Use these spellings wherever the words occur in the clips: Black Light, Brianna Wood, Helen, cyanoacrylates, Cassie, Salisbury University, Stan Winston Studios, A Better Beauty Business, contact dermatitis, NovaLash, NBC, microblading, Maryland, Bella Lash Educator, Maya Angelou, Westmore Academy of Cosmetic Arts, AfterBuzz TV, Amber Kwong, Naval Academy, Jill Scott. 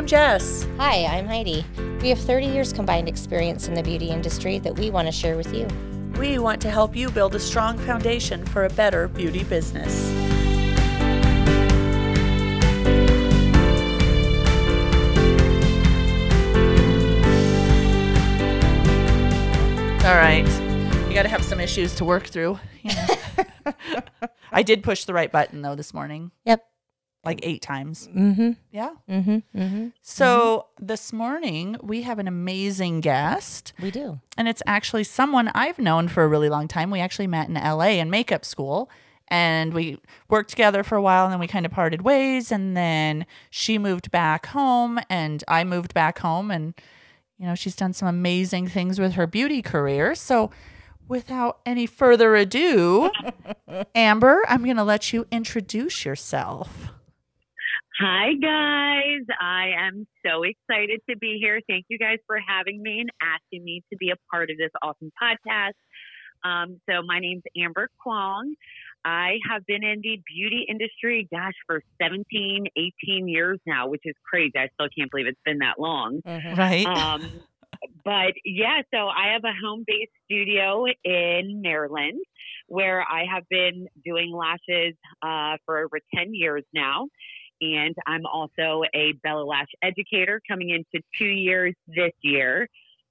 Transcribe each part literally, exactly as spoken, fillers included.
I'm Jess. Hi, I'm Heidi. We have thirty years combined experience in the beauty industry that we want to share with you. We want to help you build a strong foundation for a better beauty business. All right. You got to have some issues to work through. Yeah. I did push the right button, though, this morning. Yep. Like eight times. Mm-hmm. Yeah. Mm-hmm. Mm-hmm. So mm-hmm. This morning, we have an amazing guest. We do. And it's actually someone I've known for a really long time. We actually met in L A in makeup school. And we worked together for a while, and then we kind of parted ways. And then she moved back home, and I moved back home. And, you know, she's done some amazing things with her beauty career. So without any further ado, Amber, I'm going to let you introduce yourself. Hi, guys. I am so excited to be here. Thank you guys for having me and asking me to be a part of this awesome podcast. Um, so my name's Amber Kwong. I have been in the beauty industry, gosh, for seventeen, eighteen years now, which is crazy. I still can't believe it's been that long. Mm-hmm. Right. Um, but yeah, so I have a home-based studio in Maryland where I have been doing lashes uh, for over ten years now. And I'm also a Bella Lash Educator coming into two years this year.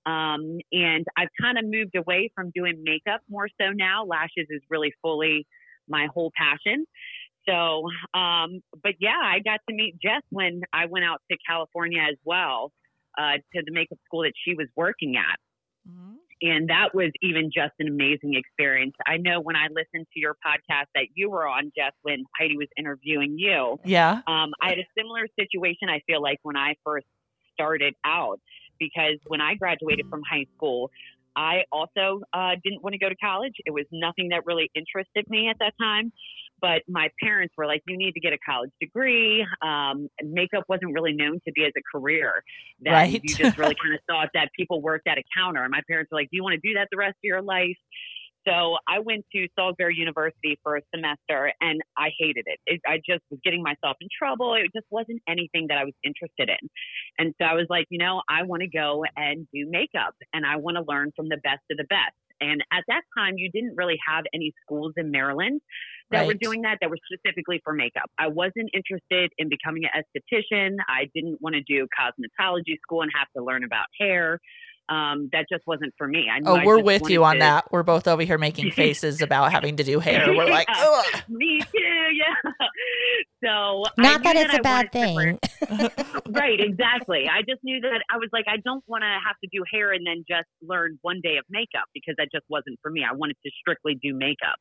Um, and I've kind of moved away from doing makeup more so now. Lashes is really fully my whole passion. So, um, but yeah, I got to meet Jess when I went out to California as well, uh, to the makeup school that she was working at. Mm-hmm. And that was even just an amazing experience. I know when I listened to your podcast that you were on, Jess, when Heidi was interviewing you. Yeah. Um, I had a similar situation, I feel like, when I first started out. Because when I graduated from high school, I also uh, didn't want to go to college. It was nothing that really interested me at that time. But my parents were like, you need to get a college degree. Um, makeup wasn't really known to be as a career. That right. You just really kind of thought that people worked at a counter. And my parents were like, do you want to do that the rest of your life? So I went to Salisbury University for a semester, and I hated it. it. I just was getting myself in trouble. It just wasn't anything that I was interested in. And so I was like, you know, I want to go and do makeup, and I want to learn from the best of the best. And at that time, you didn't really have any schools in Maryland that right. were doing that, that were specifically for makeup. I wasn't interested in becoming an esthetician. I didn't want to do cosmetology school and have to learn about hair. Um, that just wasn't for me. I knew oh, we're I with you on to... that. We're both over here making faces about having to do hair. We're yeah, like, oh, me too. Yeah. So not that it's that a bad thing. Right. Exactly. I just knew that I was like, I don't want to have to do hair and then just learn one day of makeup because that just wasn't for me. I wanted to strictly do makeup.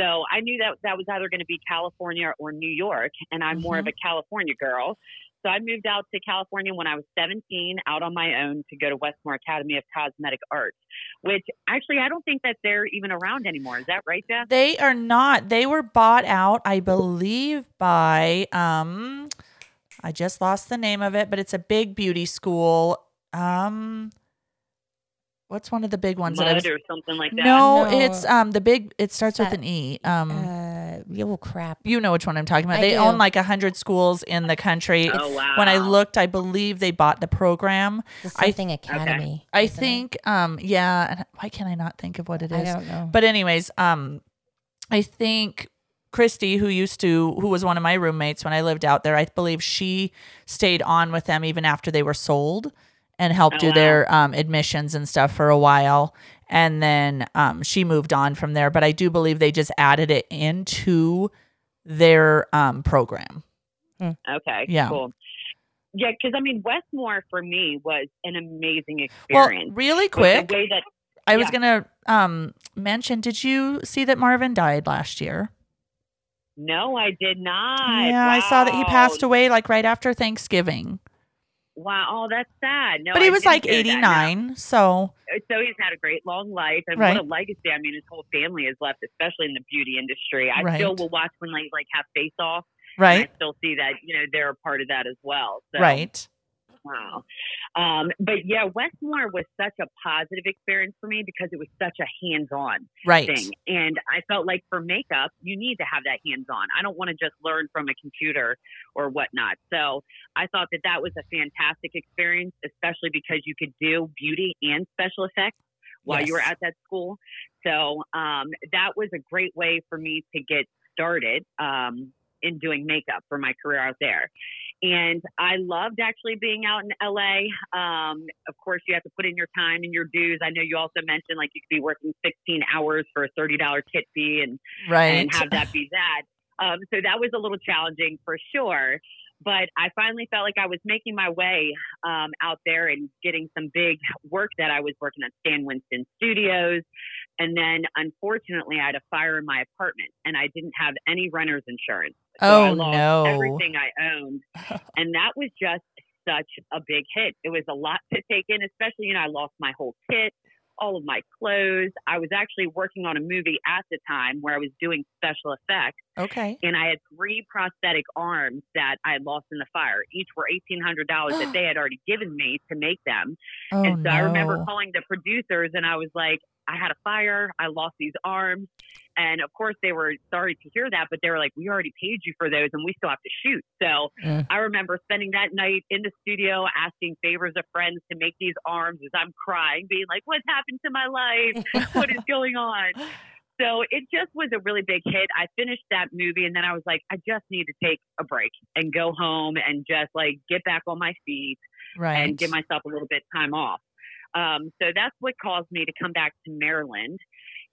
So I knew that that was either going to be California or New York. And I'm mm-hmm. more of a California girl. So I moved out to California when I was seventeen, out on my own to go to Westmore Academy of Cosmetic Arts, which actually I don't think that they're even around anymore. Is that right, Jeff? They are not. They were bought out, I believe, by, um, I just lost the name of it, but it's a big beauty school. Um, what's one of the big ones? Mud that I was, or something like that? No, no, it's um the big, it starts that, with an E. Um, uh, oh, crap. You know which one I'm talking about. I they do. own like one hundred schools in the country. Oh, wow. When I looked, I believe they bought the program. The something I, academy. Okay. I think, it? um yeah, and why can I not think of what it is? I don't know. But anyways, um, I think Christy, who used to, who was one of my roommates when I lived out there, I believe she stayed on with them even after they were sold. And helped oh, wow. do their um, admissions and stuff for a while. And then um, she moved on from there. But I do believe they just added it into their um, program. Okay, yeah. cool. Yeah, because, I mean, Westmore for me was an amazing experience. Well, really quick, the way that, I yeah. was going to um, mention, did you see that Marvin died last year? No, I did not. Yeah, wow. I saw that he passed away like right after Thanksgiving. Wow, oh, that's sad. No, but he was like eighty-nine, that, so. So he's had a great long life, and right. what a legacy. I mean, his whole family is left, especially in the beauty industry. I right. still will watch when they like have Face Off, right? And I still see that, you know, they're a part of that as well. So. Right. wow. Um, but yeah, Westmore was such a positive experience for me because it was such a hands-on right. thing. And I felt like for makeup, you need to have that hands-on. I don't want to just learn from a computer or whatnot. So I thought that that was a fantastic experience, especially because you could do beauty and special effects while yes. you were at that school. So um, that was a great way for me to get started um, in doing makeup for my career out there. And I loved actually being out in L A. Um, of course, you have to put in your time and your dues. I know you also mentioned like you could be working sixteen hours for a thirty dollars kit fee and, right. and have that be that. Um, so that was a little challenging for sure. But I finally felt like I was making my way um, out there and getting some big work that I was working at Stan Winston Studios. And then, unfortunately, I had a fire in my apartment and I didn't have any renter's insurance. So oh, I lost no. everything I owned. And that was just such a big hit. It was a lot to take in, especially, you know, I lost my whole kit, all of my clothes. I was actually working on a movie at the time where I was doing special effects. Okay. And I had three prosthetic arms that I lost in the fire. Each were eighteen hundred dollars that they had already given me to make them. Oh, and so no. I remember calling the producers and I was like, I had a fire. I lost these arms. And of course they were sorry to hear that, but they were like, we already paid you for those and we still have to shoot. So mm. I remember spending that night in the studio, asking favors of friends to make these arms as I'm crying, being like, what's happened to my life? What is going on? So it just was a really big hit. I finished that movie and then I was like, I just need to take a break and go home and just like get back on my feet right. and give myself a little bit of time off. Um, so that's what caused me to come back to Maryland.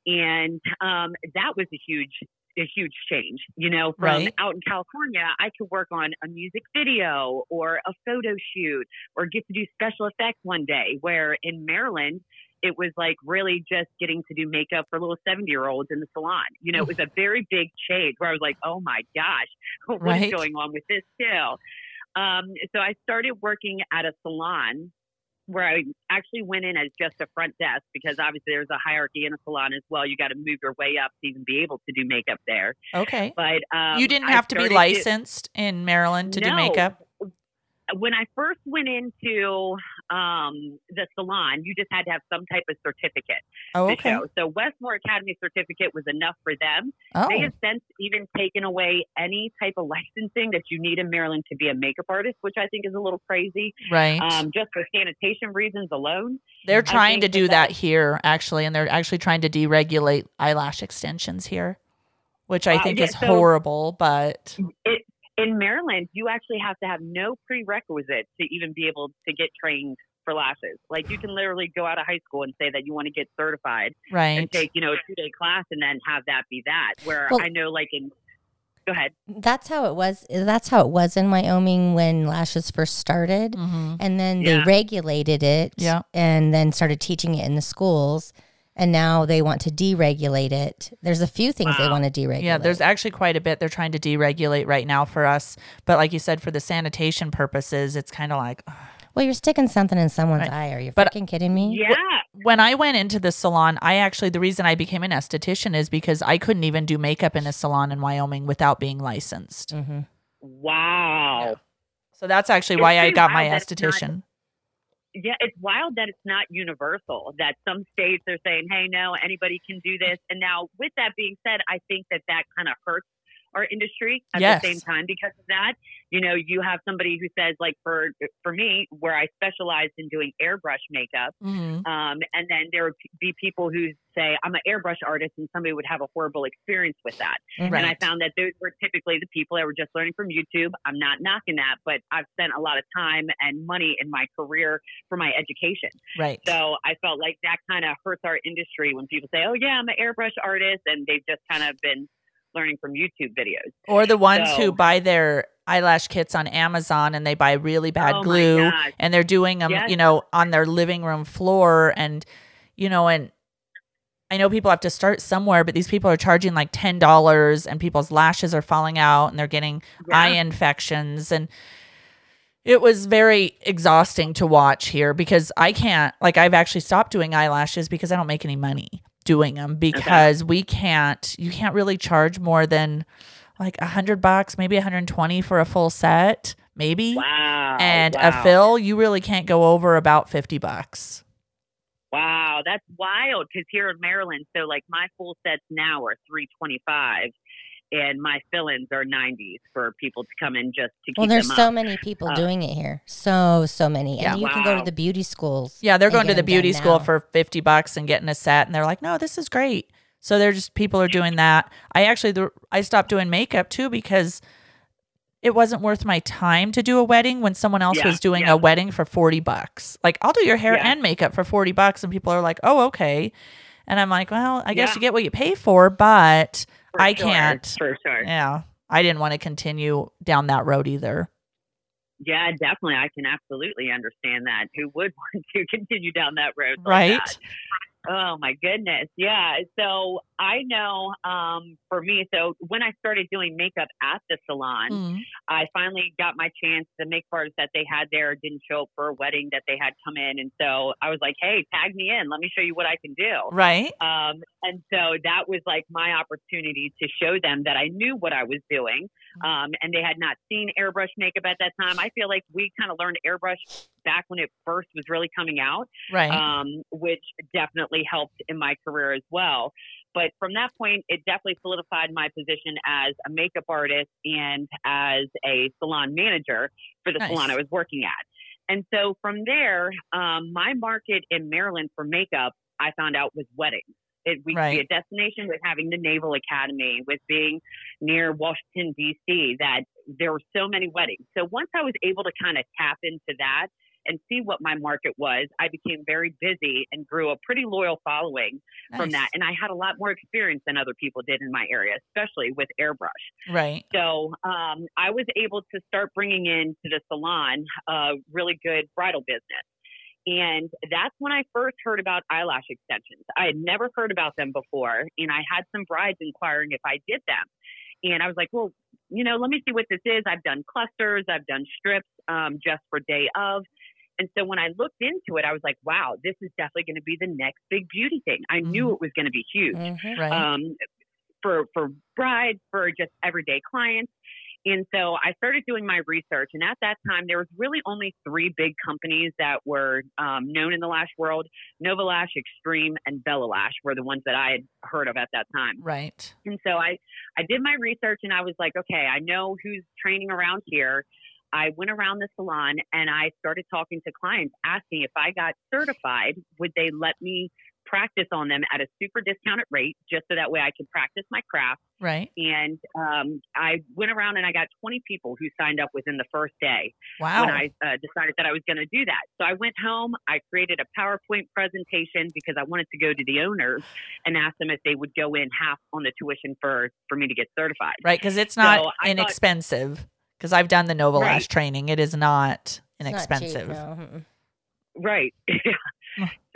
And um, that was a huge, a huge change, you know, from right. out in California, I could work on a music video or a photo shoot or get to do special effects one day, where in Maryland, it was like really just getting to do makeup for little seventy year olds in the salon. You know, it was a very big change where I was like, oh my gosh, what's right. going on with this too? Um, so I started working at a salon where I actually went in as just a front desk, because obviously there's a hierarchy in a salon as well. You got to move your way up to even be able to do makeup there. Okay. But um, you didn't have to be licensed to, in Maryland to no. do makeup? When I first went into um, the salon, you just had to have some type of certificate. Oh, okay. To show. So Westmore Academy certificate was enough for them. Oh. They have since even taken away any type of licensing that you need in Maryland to be a makeup artist, which I think is a little crazy. Right. Um, just for sanitation reasons alone. They're trying to do that, that here, actually, and they're actually trying to deregulate eyelash extensions here, which I uh, think yeah, is so horrible, but... It, In Maryland, you actually have to have no prerequisites to even be able to get trained for lashes. Like you can literally go out of high school and say that you want to get certified right. and take, you know, a two-day class and then have that be that. Where well, I know like in go ahead. That's how it was. That's how it was in Wyoming when lashes first started. Mm-hmm. And then yeah. they regulated it yeah. and then started teaching it in the schools. And now they want to deregulate it. There's a few things wow. they want to deregulate. Yeah, there's actually quite a bit they're trying to deregulate right now for us. But like you said, for the sanitation purposes, it's kind of like... Ugh. Well, you're sticking something in someone's right. eye. Are you but, fucking kidding me? Yeah. When I went into the salon, I actually, the reason I became an esthetician is because I couldn't even do makeup in a salon in Wyoming without being licensed. Mm-hmm. Wow. Yeah. So that's actually it's why I got my esthetician. Not- Yeah, it's wild that it's not universal, that some states are saying, hey, no, anybody can do this. And now with that being said, I think that that kind of hurts our industry at yes. the same time because of that. You know, you have somebody who says like for for me, where I specialized in doing airbrush makeup. Mm-hmm. Um, and then there would be people who say I'm an airbrush artist and somebody would have a horrible experience with that. Right. And I found that those were typically the people that were just learning from YouTube. I'm not knocking that, but I've spent a lot of time and money in my career for my education. Right. So I felt like that kind of hurts our industry when people say, oh yeah, I'm an airbrush artist. And they've just kind of been learning from YouTube videos. Or the ones so, who buy their eyelash kits on Amazon and they buy really bad oh glue and they're doing them, yes. you know, on their living room floor. And, you know, and I know people have to start somewhere, but these people are charging like ten dollars and people's lashes are falling out and they're getting yeah. eye infections. And it was very exhausting to watch here because I can't, like I've actually stopped doing eyelashes because I don't make any money doing them because okay. we can't, you can't really charge more than like a hundred bucks, maybe one hundred twenty for a full set maybe. Wow. And wow. a fill, you really can't go over about fifty bucks. Wow, that's wild, because here in Maryland, so like my full sets now are three twenty-five, and my fill-ins are nineties for people to come in just to keep them up. Well, there's so many people uh, doing it here. So, so many. Yeah, and you wow. can go to the beauty schools. Yeah, they're going to the beauty school now. For fifty bucks and getting a set, and they're like, no, this is great. So they're just, people are doing that. I actually, the, I stopped doing makeup too, because it wasn't worth my time to do a wedding when someone else yeah, was doing yeah. a wedding for forty bucks. Like, I'll do your hair yeah. and makeup for forty bucks. And people are like, oh, okay. And I'm like, well, I yeah. guess you get what you pay for, but for I sure. can't. For sure. Yeah. I didn't want to continue down that road either. Yeah, definitely. I can absolutely understand that. Who would want to continue down that road? Right. Like that? Oh my goodness. Yeah. So I know um, for me, so when I started doing makeup at the salon, mm-hmm. I finally got my chance. The makeup artist that they had there didn't show up for a wedding that they had come in. And so I was like, hey, tag me in. Let me show you what I can do. Right. Um, and so that was like my opportunity to show them that I knew what I was doing. Um, and they had not seen airbrush makeup at that time. I feel like we kind of learned airbrush back when it first was really coming out. Right. Um, which definitely helped in my career as well. But from that point, it definitely solidified my position as a makeup artist and as a salon manager for the nice. salon I was working at. And so from there, um, my market in Maryland for makeup, I found out, was weddings. It, we right. could be a destination with having the Naval Academy, with being near Washington, D C, that there were so many weddings. So once I was able to kind of tap into that and see what my market was, I became very busy and grew a pretty loyal following nice. from that. And I had a lot more experience than other people did in my area, especially with airbrush. Right. So um, I was able to start bringing into the salon a really good bridal business. And that's when I first heard about eyelash extensions. I had never heard about them before. And I had some brides inquiring if I did them. And I was like, well, you know, let me see what this is. I've done clusters. I've done strips um, just for day of. And so when I looked into it, I was like, wow, this is definitely going to be the next big beauty thing. I mm-hmm. knew it was going to be huge mm-hmm, right. um, for, for brides, for just everyday clients. And so I started doing my research. And at that time, there was really only three big companies that were um, known in the lash world. NovaLash, Extreme, and Bella Lash were the ones that I had heard of at that time. Right. And so I, I did my research and I was like, okay, I know who's training around here. I went around the salon and I started talking to clients, asking if I got certified, would they let me practice on them at a super discounted rate, just so that way I could practice my craft. Right. And um, I went around and I got twenty people who signed up within the first day. Wow. When I uh, decided that I was going to do that. So I went home, I created a PowerPoint presentation because I wanted to go to the owners and ask them if they would go in half on the tuition for, for me to get certified. Right. Because it's not so inexpensive. Because I've done the NovaLash right. training. It is not inexpensive. Not cheap, no. Right.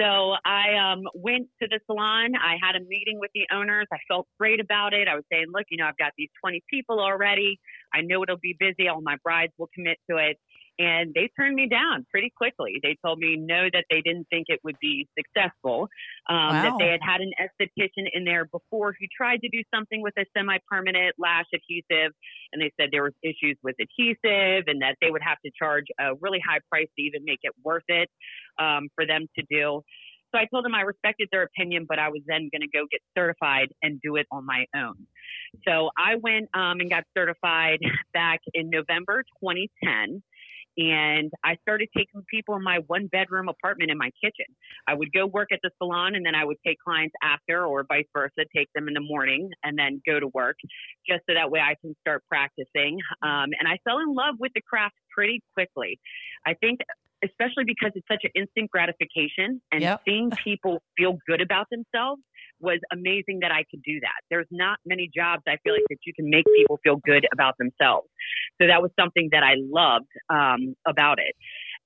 So I um, went to the salon. I had a meeting with the owners. I felt great about it. I was saying, look, you know, I've got these twenty people already. I know it'll be busy. All my brides will commit to it. And they turned me down pretty quickly. They told me no, that they didn't think it would be successful, um, wow. that they had had an esthetician in there before who tried to do something with a semi-permanent lash adhesive. And they said there was issues with adhesive and that they would have to charge a really high price to even make it worth it um, for them to do. So I told them I respected their opinion, but I was then going to go get certified and do it on my own. So I went um, and got certified back in November twenty ten. And I started taking people in my one bedroom apartment in my kitchen. I would go work at the salon and then I would take clients after, or vice versa, take them in the morning and then go to work, just so that way I can start practicing. Um, and I fell in love with the craft pretty quickly. I think especially because it's such an instant gratification, and yep. seeing people feel good about themselves was amazing that I could do that. There's not many jobs, I feel like, that you can make people feel good about themselves. So that was something that I loved um, about it.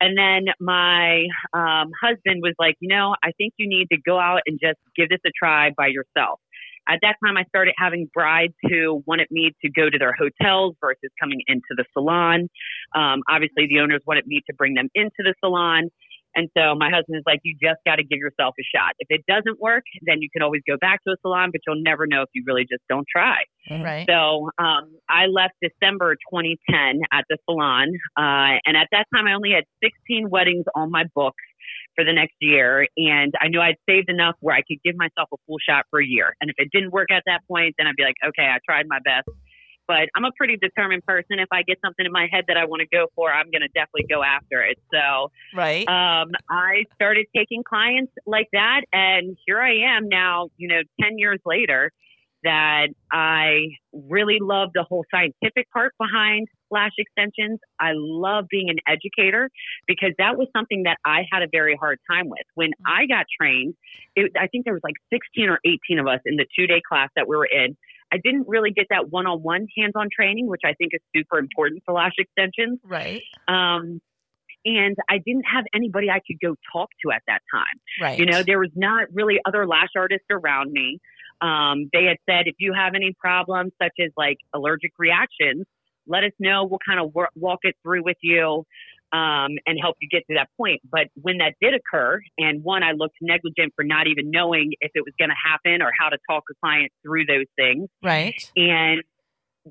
And then my um, husband was like, you know, I think you need to go out and just give this a try by yourself. At that time, I started having brides who wanted me to go to their hotels versus coming into the salon. Um, obviously, the owners wanted me to bring them into the salon. And so my husband is like, you just got to give yourself a shot. If it doesn't work, then you can always go back to a salon, but you'll never know if you really just don't try. Right. So um, I left December twenty ten at the salon. Uh, and at that time, I only had sixteen weddings on my books for the next year. And I knew I'd saved enough where I could give myself a full shot for a year. And if it didn't work at that point, then I'd be like, okay, I tried my best. But I'm a pretty determined person. If I get something in my head that I want to go for, I'm going to definitely go after it. So right. um, I started taking clients like that. And here I am now, you know, ten years later, that I really love the whole scientific part behind lash extensions. I love being an educator because that was something that I had a very hard time with. When I got trained, it, I think there was like sixteen or eighteen of us in the two-day class that we were in. I didn't really get that one-on-one hands-on training, which I think is super important for lash extensions. Right. Um, and I didn't have anybody I could go talk to at that time. Right. You know, there was not really other lash artists around me. Um, they had said, if you have any problems such as like allergic reactions, let us know. We'll kind of wor- walk it through with you um, and help you get to that point. But when that did occur, and one, I looked negligent for not even knowing if it was going to happen or how to talk a client through those things. Right. And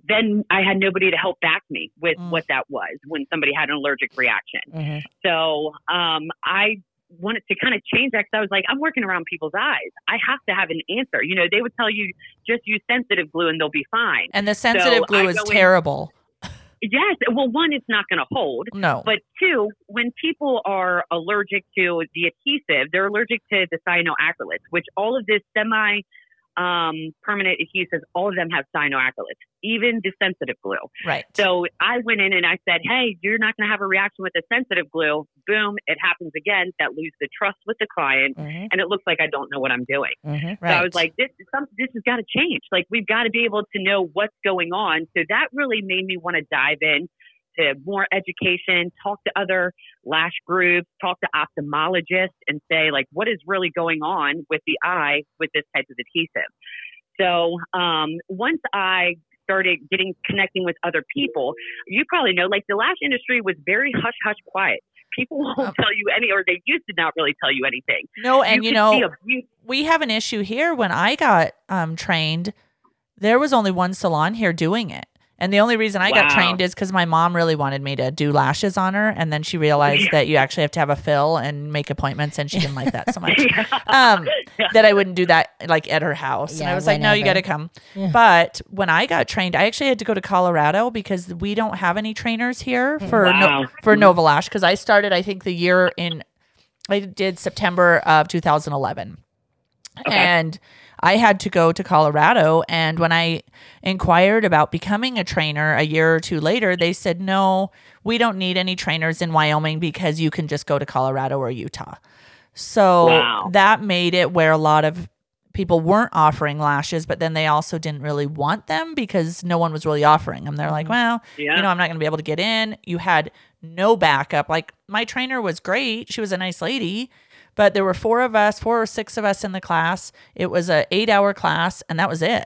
then I had nobody to help back me with mm. what that was when somebody had an allergic reaction. Mm-hmm. So um, I wanted to kind of change that because I was like, I'm working around people's eyes. I have to have an answer. You know, they would tell you just use sensitive glue and they'll be fine. And the sensitive so glue is terrible. In, yes. Well, one, it's not going to hold. No. But two, when people are allergic to the adhesive, they're allergic to the cyanoacrylates, which all of this semi um, permanent adhesives, all of them have cyanoacrylates, even the sensitive glue. Right. So I went in and I said, hey, you're not going to have a reaction with the sensitive glue. Boom. It happens again. That loses the trust with the client. Mm-hmm. And it looks like I don't know what I'm doing. Mm-hmm. Right. So I was like, this is something, this has got to change. Like we've got to be able to know what's going on. So that really made me want to dive in to more education, talk to other lash groups, talk to ophthalmologists and say like, what is really going on with the eye with this type of adhesive? So um, once I started getting, connecting with other people, you probably know, like the lash industry was very hush, hush, quiet. People won't tell you any, or they used to not really tell you anything. No. And you, you know, a- we have an issue here. When I got um, trained, there was only one salon here doing it. And the only reason I wow. got trained is because my mom really wanted me to do lashes on her. And then she realized yeah. that you actually have to have a fill and make appointments. And she didn't like that so much yeah. Um, yeah. that I wouldn't do that like at her house. Yeah, and I was whenever. like, no, you got to come. Yeah. But when I got trained, I actually had to go to Colorado because we don't have any trainers here for, wow. no, for NovaLash. Because I started, I think the year in, I did September of two thousand eleven. Okay. And I had to go to Colorado, and when I inquired about becoming a trainer a year or two later, they said, no, we don't need any trainers in Wyoming because you can just go to Colorado or Utah. So wow. that made it where a lot of people weren't offering lashes, but then they also didn't really want them because no one was really offering them. They're like, well, yeah. you know, I'm not going to be able to get in. You had no backup. Like my trainer was great. She was a nice lady. But there were four of us, four or six of us in the class. It was an eight-hour class, and that was it.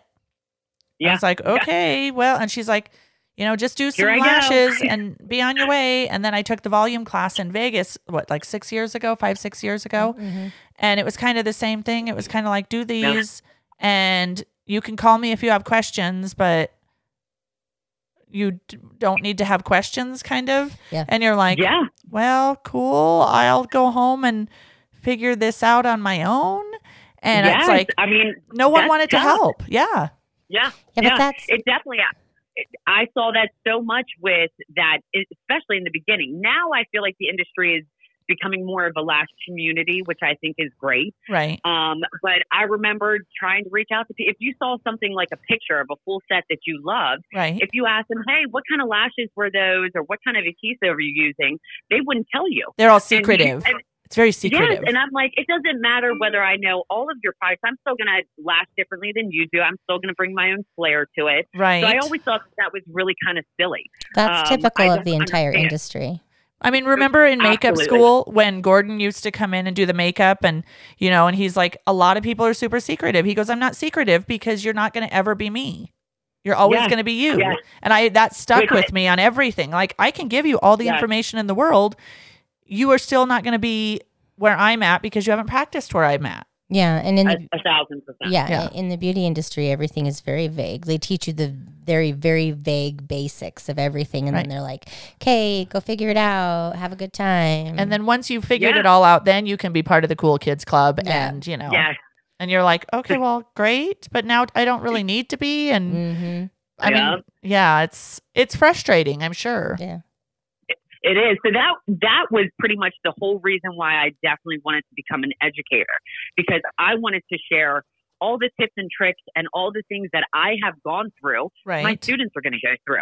Yeah. I was like, okay, yeah. well, and she's like, you know, just do some lashes and be on your way. And then I took the volume class in Vegas, what, like six years ago, five, six years ago. Mm-hmm. And it was kind of the same thing. It was kind of like, do these, yeah. and you can call me if you have questions, but you don't need to have questions, kind of. Yeah. And you're like, yeah. well, cool, I'll go home and figure this out on my own. And yes, it's like, I mean, no one wanted tough. to help. Yeah. Yeah. Yeah. yeah. But that's- it definitely, it, I saw that so much with that, especially in the beginning. Now I feel like the industry is becoming more of a lash community, which I think is great. Right. Um, but I remember trying to reach out to people. If you saw something like a picture of a full set that you loved, right. if you asked them, hey, what kind of lashes were those? Or what kind of adhesive are you using? They wouldn't tell you. They're all secretive. And, and, It's very secretive. Yes, and I'm like, it doesn't matter whether I know all of your products. I'm still going to lash differently than you do. I'm still going to bring my own flair to it. Right. So I always thought that, that was really kind of silly. That's um, typical of the entire understand. industry. I mean, remember in makeup Absolutely. school when Gordon used to come in and do the makeup and, you know, and he's like, a lot of people are super secretive. He goes, I'm not secretive because you're not going to ever be me. You're always yes. going to be you. Yes. And I that stuck Wait, with me on everything. Like, I can give you all the yes. information in the world. You are still not going to be where I'm at because you haven't practiced where I'm at. Yeah. And in a, the, a thousand percent. Yeah, yeah. In the beauty industry, everything is very vague. They teach you the very, very vague basics of everything. And right. then they're like, okay, go figure it out. Have a good time. And then once you've figured yeah. it all out, then you can be part of the cool kids club. Yeah. And, you know, yeah. and you're like, okay, well, great. But now I don't really need to be. And mm-hmm. I yeah. mean, yeah, it's, it's frustrating, I'm sure. Yeah. It is. So that that was pretty much the whole reason why I definitely wanted to become an educator, because I wanted to share all the tips and tricks and all the things that I have gone through. Right. My students are going to go through.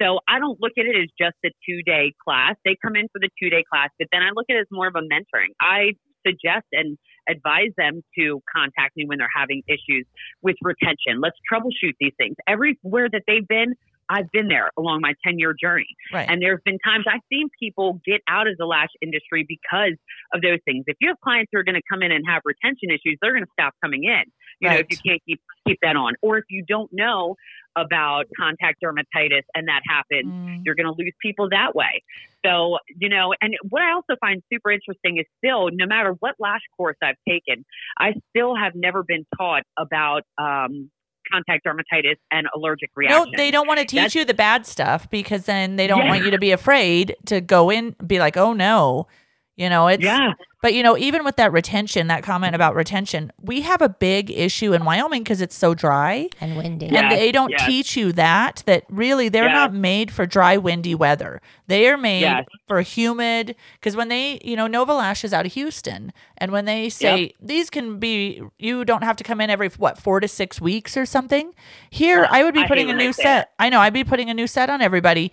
So I don't look at it as just a two day class. They come in for the two day class, but then I look at it as more of a mentoring. I suggest and advise them to contact me when they're having issues with retention. Let's troubleshoot these things. Everywhere that they've been, I've been there along my ten-year journey. Right. And there's been times I've seen people get out of the lash industry because of those things. If you have clients who are going to come in and have retention issues, they're going to stop coming in, you right. know, if you can't keep, keep that on. Or if you don't know about contact dermatitis and that happens, mm. you're going to lose people that way. So, you know, and what I also find super interesting is still, no matter what lash course I've taken, I still have never been taught about, um, contact dermatitis and allergic reactions. No, they don't want to teach That's, you the bad stuff because then they don't yeah. want you to be afraid to go in, be like, oh no, you know, it's, yeah. but you know, even with that retention, that comment about retention, we have a big issue in Wyoming because it's so dry and windy. Yeah. And they don't yeah. teach you that, that really they're yeah. not made for dry, windy weather. They are made yeah. for humid. Because when they, you know, NovaLash is out of Houston. And when they say yep. these can be, you don't have to come in every, what, four to six weeks or something. Here, I would be I putting a new set. I know I'd be putting a new set on everybody.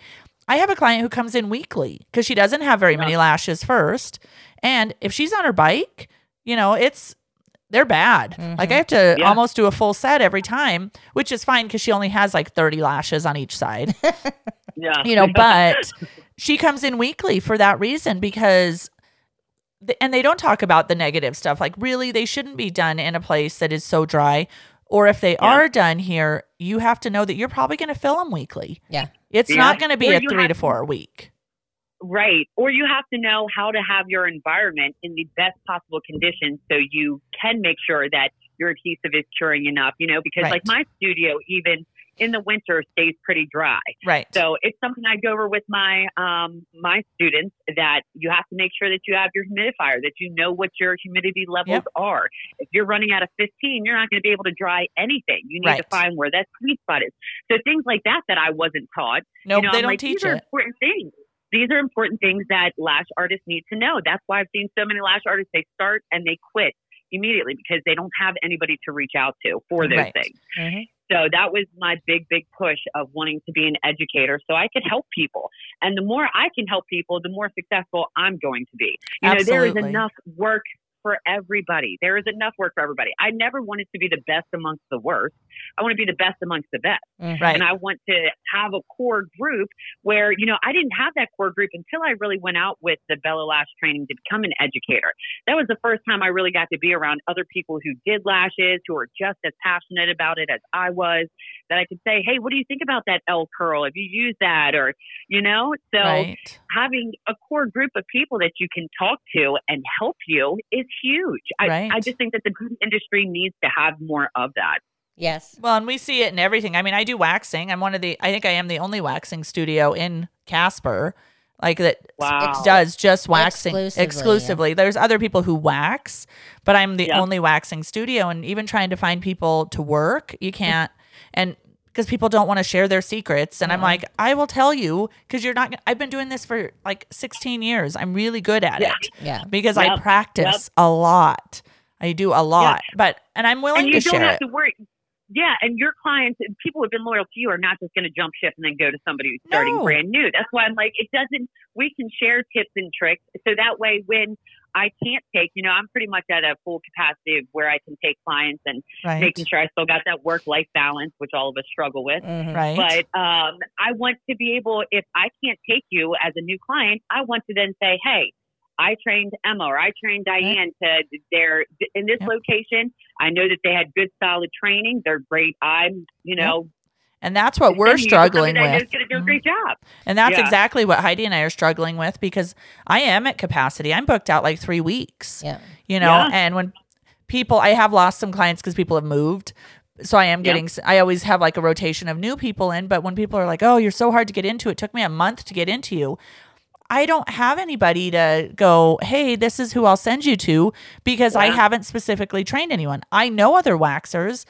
I have a client who comes in weekly because she doesn't have very yeah. many lashes first. And if she's on her bike, you know, it's, they're bad. Mm-hmm. Like I have to yeah. almost do a full set every time, which is fine because she only has like thirty lashes on each side. yeah, you know, but she comes in weekly for that reason because, th- and they don't talk about the negative stuff. Like really, they shouldn't be done in a place that is so dry. Or if they yeah. are done here, you have to know that you're probably going to fill them weekly. Yeah. It's yeah. not going to be or a three have, to four a week. Right. Or you have to know how to have your environment in the best possible conditions so you can make sure that your adhesive is curing enough, you know, because right. like my studio, even in the winter, stays pretty dry. Right. So it's something I go over with my, um, my students that you have to make sure that you have your humidifier, that you know what your humidity levels yep. are. If you're running out of fifteen, you're not going to be able to dry anything. You need right. to find where that sweet spot is. So things like that, that I wasn't taught. No, nope, you know, they I'm don't like, teach These it. Are important things. These are important things that lash artists need to know. That's why I've seen so many lash artists, they start and they quit immediately because they don't have anybody to reach out to for those right. things. Mm-hmm. So that was my big, big push of wanting to be an educator so I could help people. And the more I can help people, the more successful I'm going to be. You Absolutely. know, there is enough work for everybody. There is enough work for everybody. I never wanted to be the best amongst the worst. I want to be the best amongst the best. Right. And I want to have a core group where, you know, I didn't have that core group until I really went out with the Bella Lash training to become an educator. That was the first time I really got to be around other people who did lashes, who are just as passionate about it as I was, that I could say, hey, what do you think about that L curl? Have you used that? Or, you know, so right. having a core group of people that you can talk to and help you is huge. I, right. I just think that the beauty industry needs to have more of that. Yes. Well, and we see it in everything. I mean, I do waxing. I'm one of the, I think I am the only waxing studio in Casper, like that wow. does just waxing exclusively. exclusively. Yeah. There's other people who wax, but I'm the yep. only waxing studio. And even trying to find people to work, you can't. And because people don't want to share their secrets. And mm-hmm. I'm like, I will tell you, because you're not, I've been doing this for like sixteen years. I'm really good at yeah. it yeah. because yep. I practice yep. a lot. I do a lot, yep. but, and I'm willing and you to don't share have it. To worry. Yeah, and your clients, people who have been loyal to you are not just going to jump ship and then go to somebody who's starting no. brand new. That's why I'm like, it doesn't, we can share tips and tricks. So that way when I can't take, you know, I'm pretty much at a full capacity of where I can take clients and right. making sure I still got that work-life balance, which all of us struggle with. Mm-hmm. Right. But um, I want to be able, if I can't take you as a new client, I want to then say, hey, I trained Emma or I trained Diane to their in this yep. location. I know that they had good, solid training. They're great. I'm, you know, yep. and that's what we're struggling with. do a great job. And that's yeah. exactly what Heidi and I are struggling with, because I am at capacity. I'm booked out like three weeks, yeah. you know, yeah. and when people, I have lost some clients because people have moved. So I am getting, yeah. I always have like a rotation of new people in, but when people are like, oh, you're so hard to get into, it took me a month to get into you. I don't have anybody to go, hey, this is who I'll send you to, because yeah. I haven't specifically trained anyone. I know other waxers,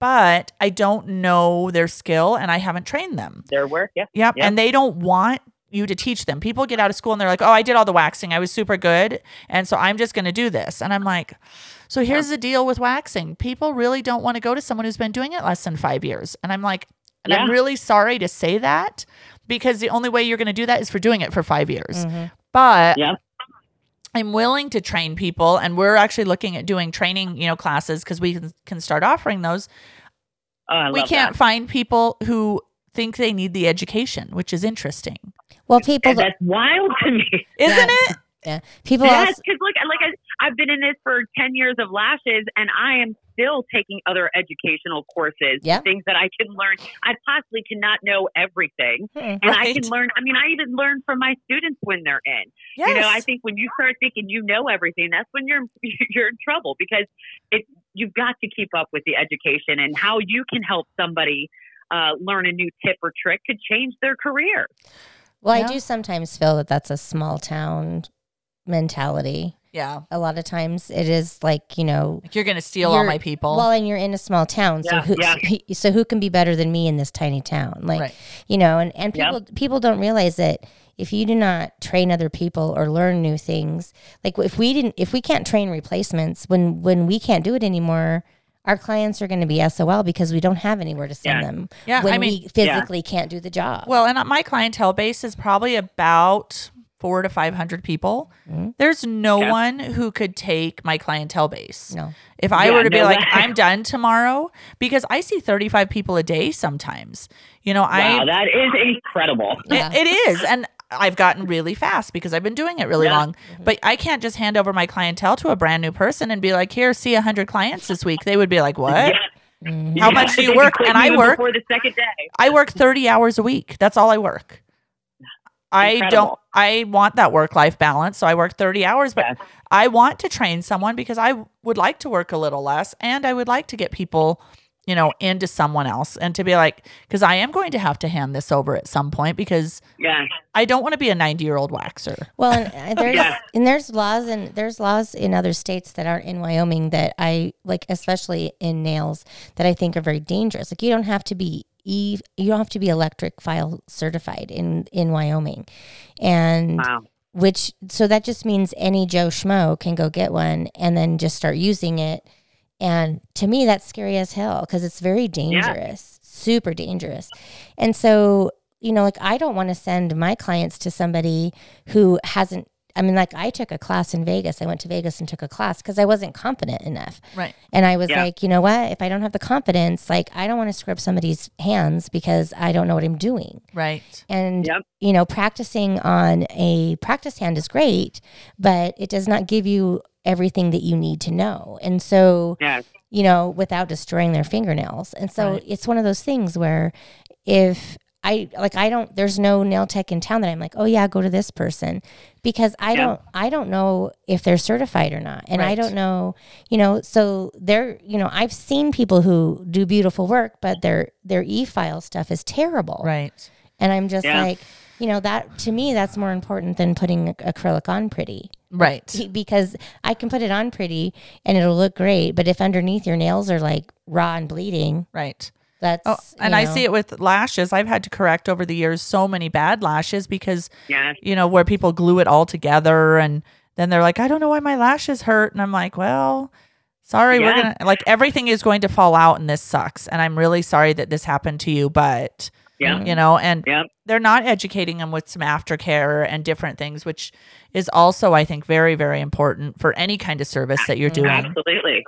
but I don't know their skill and I haven't trained them. Their work, yeah. Yep. Yeah. And they don't want you to teach them. People get out of school and they're like, oh, I did all the waxing. I was super good. And so I'm just going to do this. And I'm like, so here's yeah. the deal with waxing. People really don't want to go to someone who's been doing it less than five years. And I'm like, and yeah. I'm really sorry to say that, because the only way you're going to do that is for doing it for five years. Mm-hmm. But yeah. I'm willing to train people, and we're actually looking at doing training, you know, classes, because we can start offering those. Oh, I love we can't that. find people who think they need the education, which is interesting. Well, people, that's wild to me, isn't that, it? Yeah, people. Yes, because look, like I, I've been in this for ten years of lashes, and I am still taking other educational courses, yep. things that I can learn. I possibly cannot know everything, mm, and right. I can learn. I mean, I even learn from my students when they're in. Yes. You know, I think when you start thinking you know everything, that's when you're you're in trouble, because it you've got to keep up with the education and how you can help somebody uh, learn a new tip or trick could change their career. Well, yeah. I do sometimes feel that that's a small town mentality. Yeah. A lot of times it is like, you know, like you're going to steal all my people. Well, and you're in a small town. So, yeah, who, yeah. so who can be better than me in this tiny town? Like, right. you know, and, and people, yeah. people don't realize that if you do not train other people or learn new things, like if we didn't, if we can't train replacements, when, when we can't do it anymore, our clients are going to be S O L because we don't have anywhere to send yeah. them yeah, when I mean, we physically yeah. can't do the job. Well, and my clientele base is probably about four to five hundred people. Mm-hmm. There's no yeah. one who could take my clientele base. No. If I yeah, were to no be like, way. I'm done tomorrow, because I see thirty-five people a day sometimes. You know, wow, I... Wow, that is incredible. It, yeah. it is. And I've gotten really fast because I've been doing it really yeah. long, but I can't just hand over my clientele to a brand new person and be like, here, see a hundred clients this week. They would be like, what, yeah. mm-hmm. how yeah. much do you work? And I work before the second day. I work thirty hours a week. That's all I work. Incredible. I don't, I want that work-life balance. So I work thirty hours, but yeah. I want to train someone because I would like to work a little less. And I would like to get people, you know, into someone else, and to be like, because I am going to have to hand this over at some point, because yeah. I don't want to be a ninety-year-old waxer. Well, and there's yeah. and there's laws and there's laws in other states that aren't in Wyoming that I like, especially in nails, that I think are very dangerous. Like you don't have to be e you don't have to be electric file certified in in Wyoming, and. Wow. Which so that just means any Joe Schmo can go get one and then just start using it. And to me, that's scary as hell because it's very dangerous, yeah. super dangerous. And so, you know, like I don't want to send my clients to somebody who hasn't, I mean, like I took a class in Vegas. I went to Vegas and took a class because I wasn't confident enough. Right. And I was yeah. like, you know what? If I don't have the confidence, like I don't want to screw up somebody's hands because I don't know what I'm doing. Right. And, yep. you know, practicing on a practice hand is great, but it does not give you everything that you need to know. And so, yes. you know, without destroying their fingernails. And so right. it's one of those things where if I, like, I don't, there's no nail tech in town that I'm like, oh yeah, go to this person, because I yeah. don't, I don't know if they're certified or not. And right. I don't know, you know, so they're, you know, I've seen people who do beautiful work, but their, their e-file stuff is terrible. Right. And I'm just yeah. like, you know, that to me, that's more important than putting acrylic on pretty. Right. Because I can put it on pretty and it'll look great. But if underneath your nails are like raw and bleeding. Right. That's, oh, and you know. I see it with lashes. I've had to correct over the years so many bad lashes because, yeah. you know, where people glue it all together and then they're like, I don't know why my lashes hurt. And I'm like, well, sorry, yeah. we're going to, like everything is going to fall out and this sucks. And I'm really sorry that this happened to you, but... Yeah. You know, and yeah. they're not educating them with some aftercare and different things, which is also, I think, very, very important for any kind of service that you're doing. Absolutely.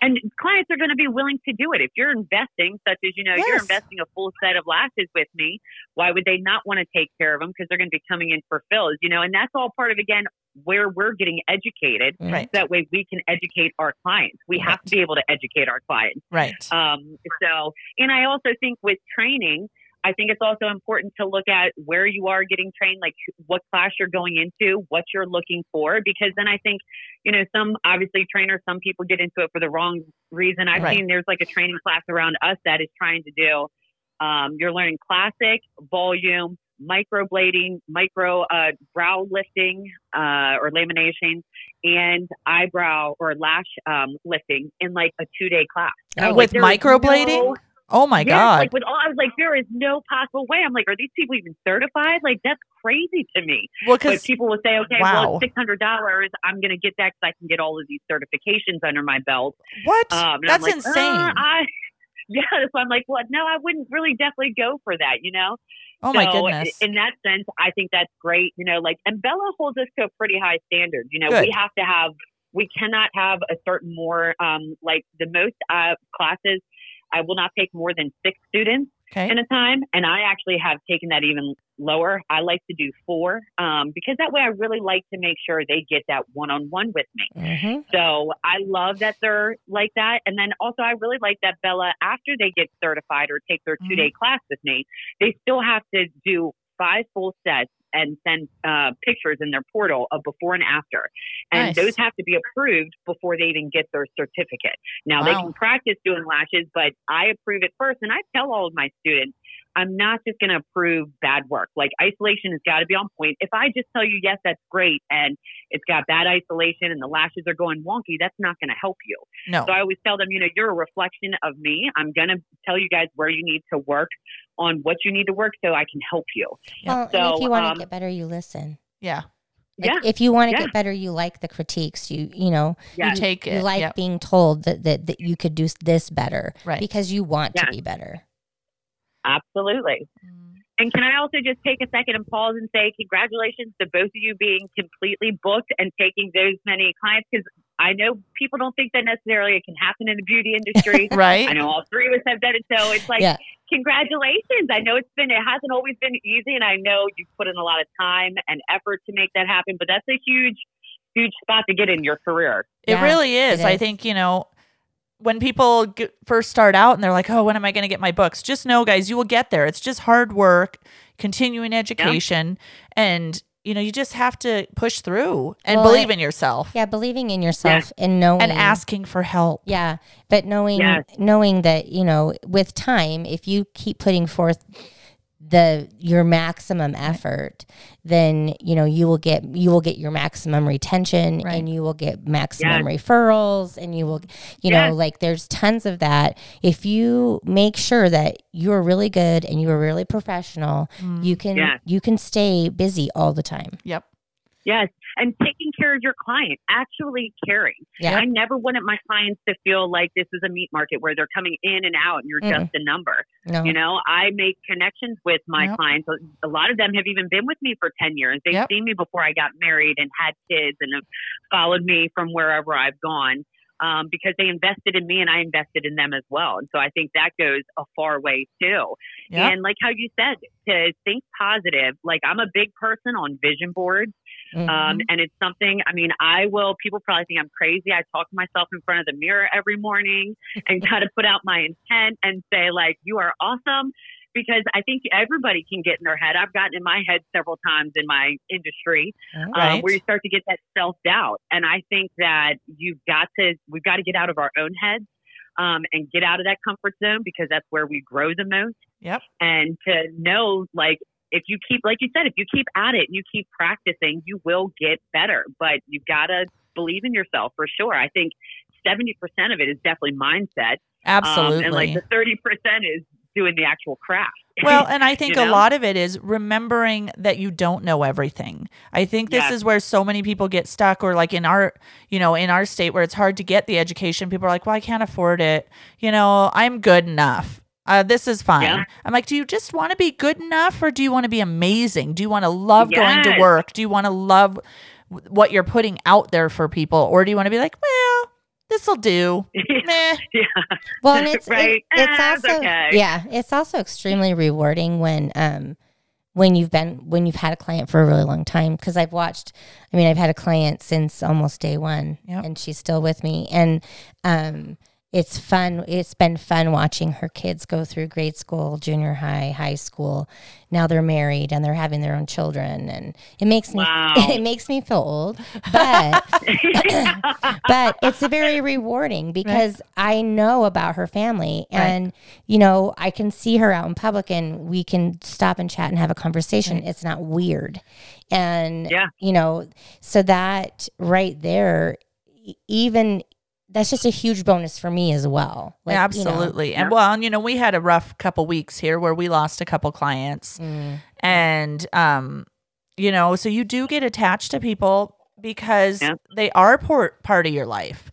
And clients are going to be willing to do it. If you're investing, such as, you know, yes. you're investing a full set of lashes with me, why would they not want to take care of them? Because they're going to be coming in for fills, you know, and that's all part of, again, where we're getting educated. Right. That way we can educate our clients. We right. have to be able to educate our clients. Right. Um, so, and I also think with training, I think it's also important to look at where you are getting trained, like what class you're going into, what you're looking for, because then I think, you know, some obviously trainers, some people get into it for the wrong reason. I've right. seen there's like a training class around us that is trying to do, um, you're learning classic, volume, microblading, micro uh, brow lifting uh, or lamination, and eyebrow or lash um, lifting in like a two-day class. Oh, with like, microblading? No, oh, my yes, God. Like with all, I was like, there is no possible way. I'm like, are these people even certified? Like, that's crazy to me. Well, but people will say, okay, wow. well, it's six hundred dollars. I'm going to get that because I can get all of these certifications under my belt. What? Um, that's I'm like, insane. Uh, I, yeah, so I'm like, well, no, I wouldn't really definitely go for that, you know? Oh, so my goodness. In that sense, I think that's great. You know, like, and Bella holds us to a pretty high standard. You know, Good. we have to have, we cannot have a certain more, um, like the most uh, classes, I will not take more than six students okay. at a time. And I actually have taken that even lower. I like to do four um, because that way I really like to make sure they get that one-on-one with me. Mm-hmm. So I love that they're like that. And then also I really like that Bella, after they get certified or take their mm-hmm. two-day class with me, they still have to do five full sets and send uh, pictures in their portal of before and after. And nice. those have to be approved before they even get their certificate. Now wow. they can practice doing lashes, but I approve it first. And I tell all of my students, I'm not just going to approve bad work. Like isolation has got to be on point. If I just tell you, yes, that's great, and it's got bad isolation and the lashes are going wonky, that's not going to help you. No. So I always tell them, you know, you're a reflection of me. I'm going to tell you guys where you need to work on what you need to work so I can help you. Well, so, and if you want to um, get better, you listen. Yeah. Like yeah. If you want to yeah. get better, you like the critiques. You you know, yeah. you, you take it. You like yep. being told that, that, that you could do this better right. because you want yeah. to be better. Absolutely. And can I also just take a second and pause and say congratulations to both of you being completely booked and taking those many clients, because I know people don't think that necessarily it can happen in the beauty industry. Right. I know all three of us have done it. So it's like, yeah. congratulations. I know it's been, it hasn't always been easy. And I know you've put in a lot of time and effort to make that happen, but that's a huge, huge spot to get in your career. It yeah, really is. It is. I think, you know, when people get, first start out and they're like, oh, when am I going to get my books? Just know, guys, you will get there. It's just hard work, continuing education. Yep. And, you know, you just have to push through and well, believe in yourself. Yeah. Believing in yourself yeah. and knowing. And asking for help. Yeah. But knowing, yes. knowing that, you know, with time, if you keep putting forth the, your maximum effort, then, you know, you will get, you will get your maximum retention right. and you will get maximum yes. referrals and you will, you yes. know, like there's tons of that. If you make sure that you're really good and you're really professional, mm. you can, yes. you can stay busy all the time. Yep. Yes. And taking care of your client, actually caring. Yeah. I never wanted my clients to feel like this is a meat market where they're coming in and out and you're mm. just a number. No. You know, I make connections with my yep. clients. A lot of them have even been with me for ten years. They've yep. seen me before I got married and had kids and have followed me from wherever I've gone um, because they invested in me and I invested in them as well. And so I think that goes a far way too. Yep. And like how you said, to think positive, like I'm a big person on vision boards. Mm-hmm. Um, and it's something, I mean, I will, people probably think I'm crazy. I talk to myself in front of the mirror every morning and try to put out my intent and say like, you are awesome, because I think everybody can get in their head. I've gotten in my head several times in my industry, right. um, where you start to get that self doubt. And I think that you've got to, we've got to get out of our own heads, um, and get out of that comfort zone, because that's where we grow the most. Yep. And to know, like, if you keep, like you said, if you keep at it and you keep practicing, you will get better, but you've got to believe in yourself for sure. I think seventy percent of it is definitely mindset. Absolutely. Um, and like the thirty percent is doing the actual craft. Well, and I think you know? a lot of it is remembering that you don't know everything. I think this yes. is where so many people get stuck, or like in our, you know, in our state where it's hard to get the education, people are like, well, I can't afford it. You know, I'm good enough. Uh, this is fine. Yeah. I'm like, do you just want to be good enough, or do you want to be amazing? Do you want to love yes. going to work? Do you want to love w- what you're putting out there for people? Or do you want to be like, well, this'll do. Meh. Yeah. Well, and it's, right. it, it's ah, also, it's okay. yeah, it's also extremely rewarding when, um, when you've been, when you've had a client for a really long time. Cause I've watched, I mean, I've had a client since almost day one yep. and she's still with me. And, um, it's fun. It's been fun watching her kids go through grade school, junior high, high school. Now they're married and they're having their own children, and it makes me wow. it makes me feel old, but but it's very rewarding because right. I know about her family, and right. you know, I can see her out in public, and we can stop and chat and have a conversation. Right. It's not weird, and yeah. you know, so that right there, even. That's just a huge bonus for me as well. Like, absolutely. You know. And well, and, you know, we had a rough couple weeks here where we lost a couple clients mm. and, um, you know, so you do get attached to people because yeah. they are part, part of your life.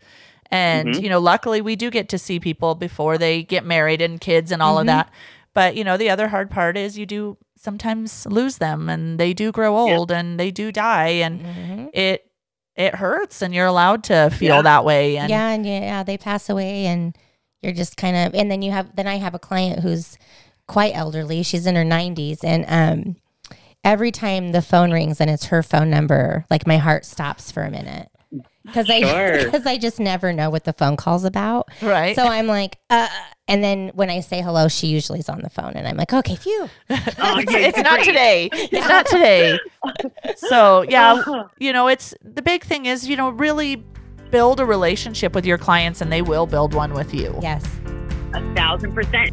And, mm-hmm. you know, luckily we do get to see people before they get married and kids and all mm-hmm. of that. But, you know, the other hard part is you do sometimes lose them, and they do grow old yeah. and they do die, and mm-hmm. it, It hurts, and you're allowed to feel yeah. that way. And yeah, and yeah, they pass away, and you're just kind of, and then you have, then I have a client who's quite elderly. She's in her nineties, and um, every time the phone rings and it's her phone number, like my heart stops for a minute. Because I, sure. I just never know what the phone call's about. Right. So I'm like, uh, and then when I say hello, she usually is on the phone, and I'm like, okay, phew. Oh, okay, it's not today. It's yeah. not today. So yeah, you know, it's the big thing is, you know, really build a relationship with your clients, and they will build one with you. Yes. A thousand percent.